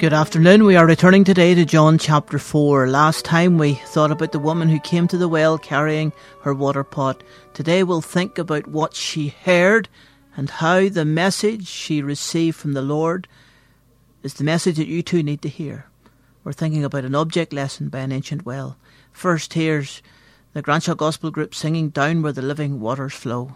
Good afternoon. We are returning today to John chapter 4. Last time we thought about the woman who came to the well carrying her water pot. Today we'll think about what she heard and how the message she received from the Lord is the message that you too need to hear. We're thinking about an object lesson by an ancient well. First, here's the Grandshaw Gospel Group singing Down Where the Living Waters Flow.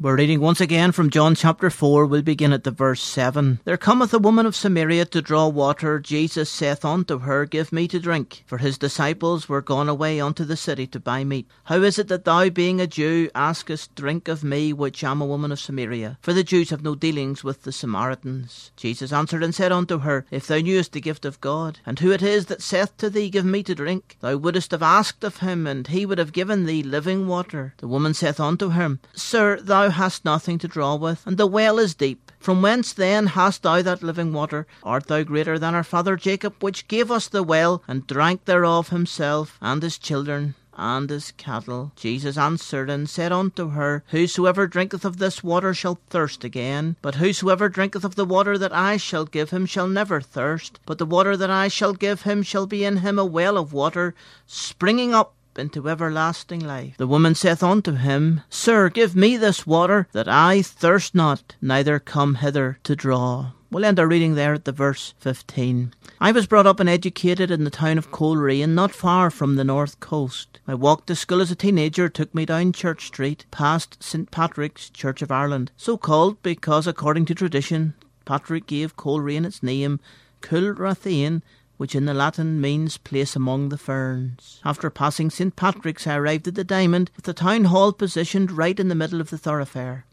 We're reading once again from John chapter 4. We'll begin at the verse 7. There cometh a woman of Samaria to draw water. Jesus saith unto her, Give me to drink. For his disciples were gone away unto the city to buy meat. How is it that thou, being a Jew, askest drink of me, which am a woman of Samaria? For the Jews have no dealings with the Samaritans. Jesus answered and said unto her, If thou knewest the gift of God, and who it is that saith to thee, Give me to drink, thou wouldest have asked of him, and he would have given thee living water. The woman saith unto him, Sir, thou hast nothing to draw with, and the well is deep. From whence then hast thou that living water? Art thou greater than our father Jacob, which gave us the well, and drank thereof himself, and his children, and his cattle? Jesus answered and said unto her, Whosoever drinketh of this water shall thirst again. But whosoever drinketh of the water that I shall give him shall never thirst. But the water that I shall give him shall be in him a well of water, springing up into everlasting life. The woman saith unto him, Sir, give me this water, that I thirst not, neither come hither to draw. We'll end our reading there at the verse 15. I was brought up and educated in the town of Coleraine, not far from the north coast. My walk to school as a teenager took me down Church Street, past St. Patrick's Church of Ireland, so called because, according to tradition, Patrick gave Coleraine its name, Coolrathain, which in the Latin means place among the ferns. After passing St. Patrick's, I arrived at the Diamond, with the town hall positioned right in the middle of the thoroughfare.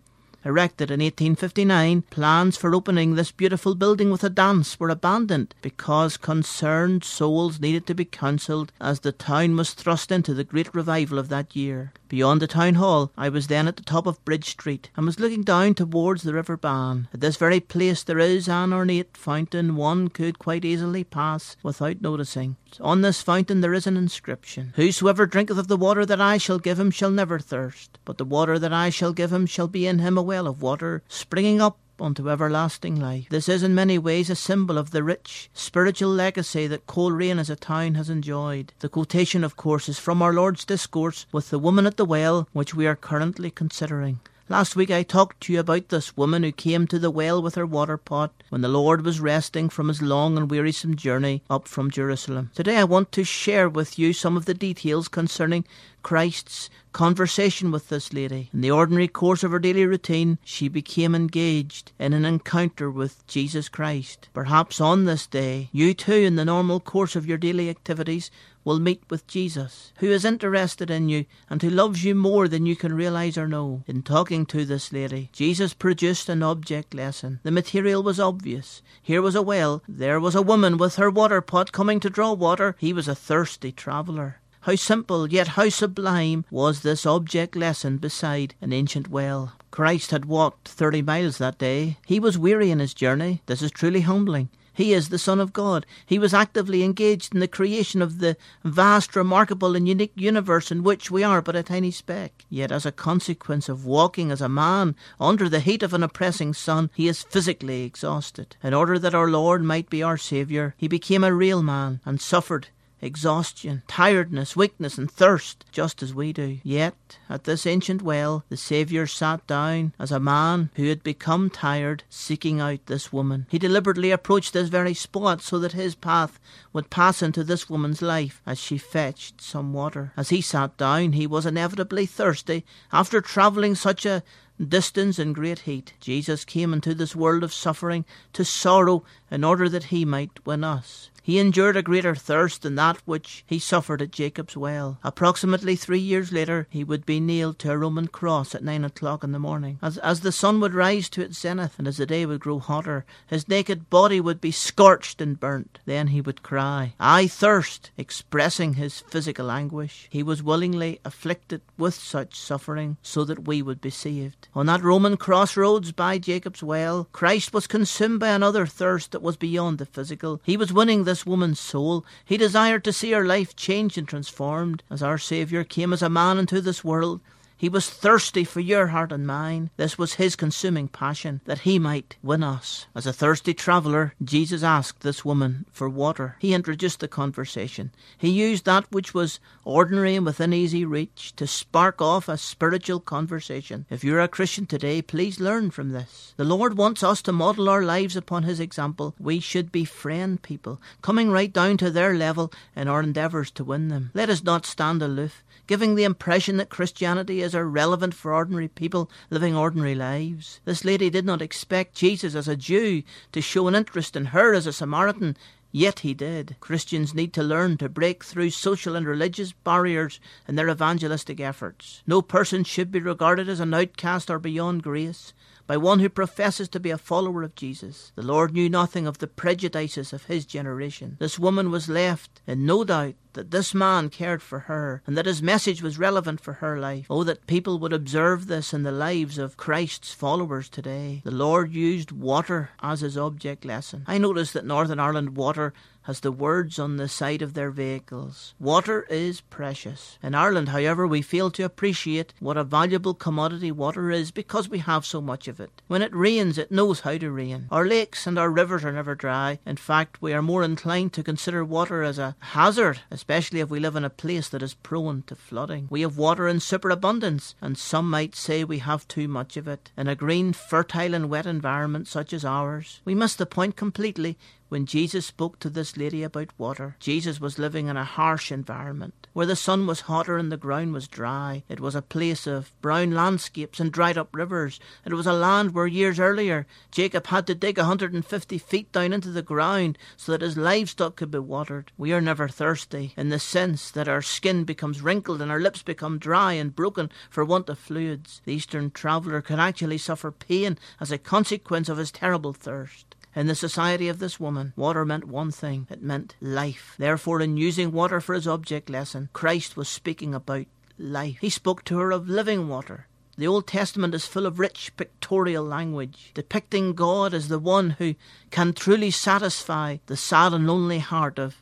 Erected in 1859, plans for opening this beautiful building with a dance were abandoned because concerned souls needed to be counselled as the town was thrust into the great revival of that year. Beyond the town hall, I was then at the top of Bridge Street and was looking down towards the river Bann. At this very place there is an ornate fountain one could quite easily pass without noticing. On this fountain there is an inscription: "Whosoever drinketh of the water that I shall give him shall never thirst, but the water that I shall give him shall be in him a well of water, springing up unto everlasting life." This is in many ways a symbol of the rich spiritual legacy that Coleraine as a town has enjoyed. The quotation, of course, is from our Lord's discourse with the woman at the well, which we are currently considering. Last week I talked to you about this woman who came to the well with her water pot when the Lord was resting from his long and wearisome journey up from Jerusalem. Today I want to share with you some of the details concerning Christ's conversation with this lady. In the ordinary course of her daily routine, she became engaged in an encounter with Jesus Christ. Perhaps on this day, you too, in the normal course of your daily activities, will meet with Jesus, who is interested in you and who loves you more than you can realize or know. In talking to this lady, Jesus produced an object lesson. The material was obvious. Here was a well. There was a woman with her water pot coming to draw water. He was a thirsty traveller. How simple, yet how sublime was this object lesson beside an ancient well. Christ had walked 30 miles that day. He was weary in his journey. This is truly humbling. He is the Son of God. He was actively engaged in the creation of the vast, remarkable and unique universe in which we are but a tiny speck. Yet as a consequence of walking as a man under the heat of an oppressing sun, he is physically exhausted. In order that our Lord might be our Saviour, he became a real man and suffered exhaustion, tiredness, weakness and thirst, just as we do. Yet, at this ancient well, the Saviour sat down as a man who had become tired, seeking out this woman. He deliberately approached this very spot so that his path would pass into this woman's life as she fetched some water. As he sat down, he was inevitably thirsty after travelling such a distance and great heat. Jesus came into this world of suffering to sorrow in order that he might win us. He endured a greater thirst than that which he suffered at Jacob's well. Approximately 3 years later, he would be nailed to a Roman cross at 9 o'clock in the morning. As the sun would rise to its zenith, and as the day would grow hotter, his naked body would be scorched and burnt. Then he would cry, "I thirst," expressing his physical anguish. He was willingly afflicted with such suffering so that we would be saved. On that Roman crossroads by Jacob's well, Christ was consumed by another thirst that was beyond the physical. He was winning this woman's soul. He desired to see her life changed and transformed. As our Saviour came as a man into this world, he was thirsty for your heart and mine. This was his consuming passion, that he might win us. As a thirsty traveller, Jesus asked this woman for water. He introduced the conversation. He used that which was ordinary and within easy reach to spark off a spiritual conversation. If you're a Christian today, please learn from this. The Lord wants us to model our lives upon his example. We should befriend people, coming right down to their level in our endeavours to win them. Let us not stand aloof, giving the impression that Christianity is irrelevant for ordinary people living ordinary lives. This lady did not expect Jesus as a Jew to show an interest in her as a Samaritan, yet he did. Christians need to learn to break through social and religious barriers in their evangelistic efforts. No person should be regarded as an outcast or beyond grace by one who professes to be a follower of Jesus. The Lord knew nothing of the prejudices of his generation. This woman was left in no doubt that this man cared for her and that his message was relevant for her life. Oh, that people would observe this in the lives of Christ's followers today. The Lord used water as his object lesson. I noticed that Northern Ireland Water has the words on the side of their vehicles. Water is precious. In Ireland, however, we fail to appreciate what a valuable commodity water is because we have so much of it. When it rains, it knows how to rain. Our lakes and our rivers are never dry. In fact, we are more inclined to consider water as a hazard, especially if we live in a place that is prone to flooding. We have water in superabundance, and some might say we have too much of it. In a green, fertile and wet environment such as ours, we miss the point completely When Jesus spoke to this lady about water, Jesus was living in a harsh environment. Where the sun was hotter and the ground was dry, it was a place of brown landscapes and dried-up rivers. It was a land where years earlier, Jacob had to dig 150 feet down into the ground so that his livestock could be watered. We are never thirsty in the sense that our skin becomes wrinkled and our lips become dry and broken for want of fluids. The Eastern traveller could actually suffer pain as a consequence of his terrible thirst. In the society of this woman, water meant one thing. It meant life. Therefore, in using water for his object lesson, Christ was speaking about life. He spoke to her of living water. The Old Testament is full of rich pictorial language, depicting God as the one who can truly satisfy the sad and lonely heart of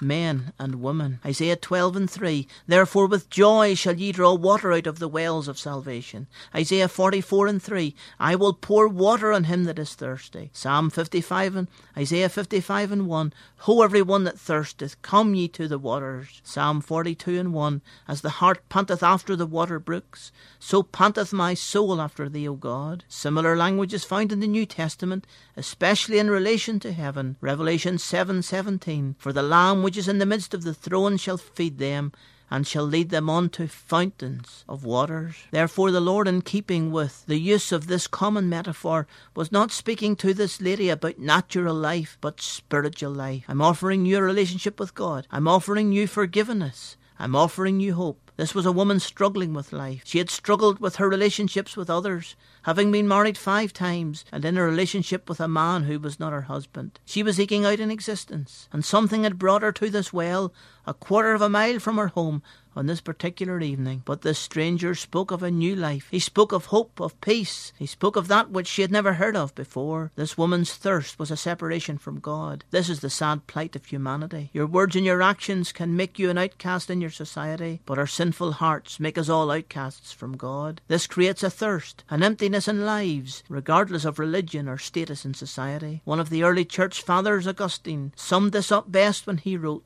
men and women. Isaiah 12:3, therefore with joy shall ye draw water out of the wells of salvation. Isaiah 44:3, I will pour water on him that is thirsty. Psalm 55 and Isaiah 55:1, Ho every one that thirsteth, come ye to the waters. Psalm 42:1, as the hart panteth after the water brooks, so panteth my soul after thee, O God. Similar language is found in the New Testament, especially in relation to heaven. Revelation 7:17, for the Lamb which is in the midst of the throne shall feed them, and shall lead them on to fountains of waters. Therefore the Lord, in keeping with the use of this common metaphor, was not speaking to this lady about natural life, but spiritual life. I'm offering you a relationship with God. I'm offering you forgiveness. I'm offering you hope. This was a woman struggling with life. She had struggled with her relationships with others, having been married 5 times and in a relationship with a man who was not her husband. She was eking out an existence, and something had brought her to this well, 25 miles from her home, on this particular evening. But this stranger spoke of a new life. He spoke of hope, of peace. He spoke of that which she had never heard of before. This woman's thirst was a separation from God. This is the sad plight of humanity. Your words and your actions can make you an outcast in your society, but our sinful hearts make us all outcasts from God. This creates a thirst, an emptiness in lives, regardless of religion or status in society. One of the early church fathers, Augustine, summed this up best when he wrote,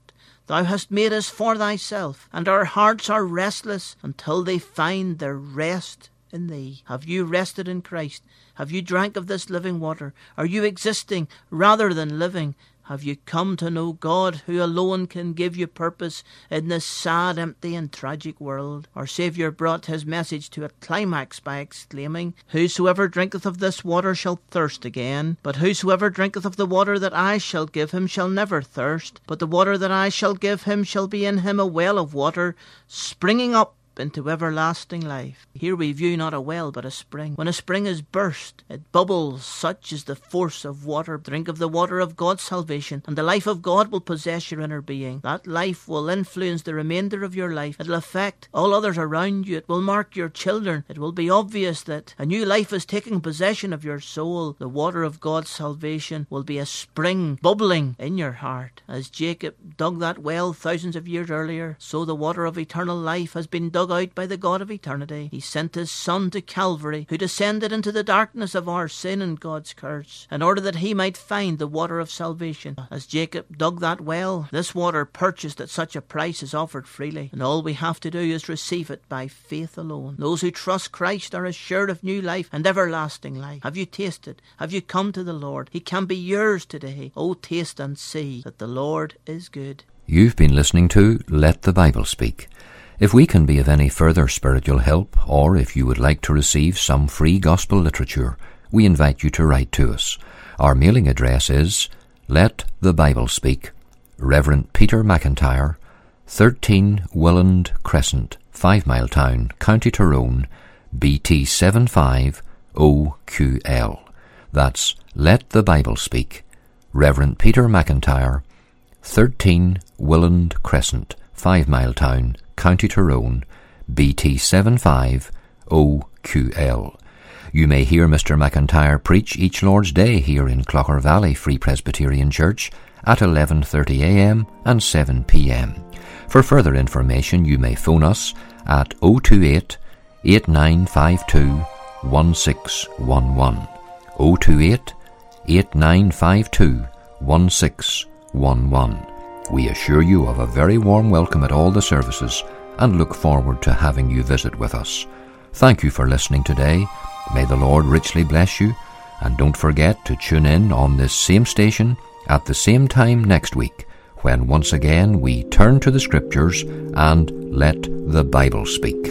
Thou hast made us for thyself, and our hearts are restless until they find their rest in thee. Have you rested in Christ? Have you drank of this living water? Are you existing rather than living? Have you come to know God, who alone can give you purpose in this sad, empty and tragic world? Our Saviour brought his message to a climax by exclaiming, Whosoever drinketh of this water shall thirst again, but whosoever drinketh of the water that I shall give him shall never thirst, but the water that I shall give him shall be in him a well of water, springing up into everlasting life. Here we view not a well but a spring. When a spring is burst, it bubbles. Such is the force of water. Drink of the water of God's salvation, and the life of God will possess your inner being. That life will influence the remainder of your life. It will affect all others around you. It will mark your children. It will be obvious that a new life is taking possession of your soul. The water of God's salvation will be a spring bubbling in your heart. As Jacob dug that well thousands of years earlier, so the water of eternal life has been dug out by the God of eternity. He sent his Son to Calvary, who descended into the darkness of our sin and God's curse, in order that he might find the water of salvation. As Jacob dug that well, this water, purchased at such a price, is offered freely, and all we have to do is receive it by faith alone. Those who trust Christ are assured of new life and everlasting life. Have you tasted? Have you come to the Lord? He can be yours today. Oh, taste and see that the Lord is good. You've been listening to Let the Bible Speak. If we can be of any further spiritual help, or if you would like to receive some free gospel literature, we invite you to write to us. Our mailing address is Let the Bible Speak, Reverend Peter McIntyre, 13 Willand Crescent, 5 Mile Town, County Tyrone, BT75OQL. That's Let the Bible Speak, Reverend Peter McIntyre, 13 Willand Crescent, 5 Mile Town, County Tyrone, BT75OQL. You may hear Mr. McIntyre preach each Lord's Day here in Clocker Valley Free Presbyterian Church at 11:30 a.m. and 7 p.m. For further information, you may phone us at 028 8952 1611. 028 8952 1611. We assure you of a very warm welcome at all the services and look forward to having you visit with us. Thank you for listening today. May the Lord richly bless you, and don't forget to tune in on this same station at the same time next week, when once again we turn to the Scriptures and let the Bible speak.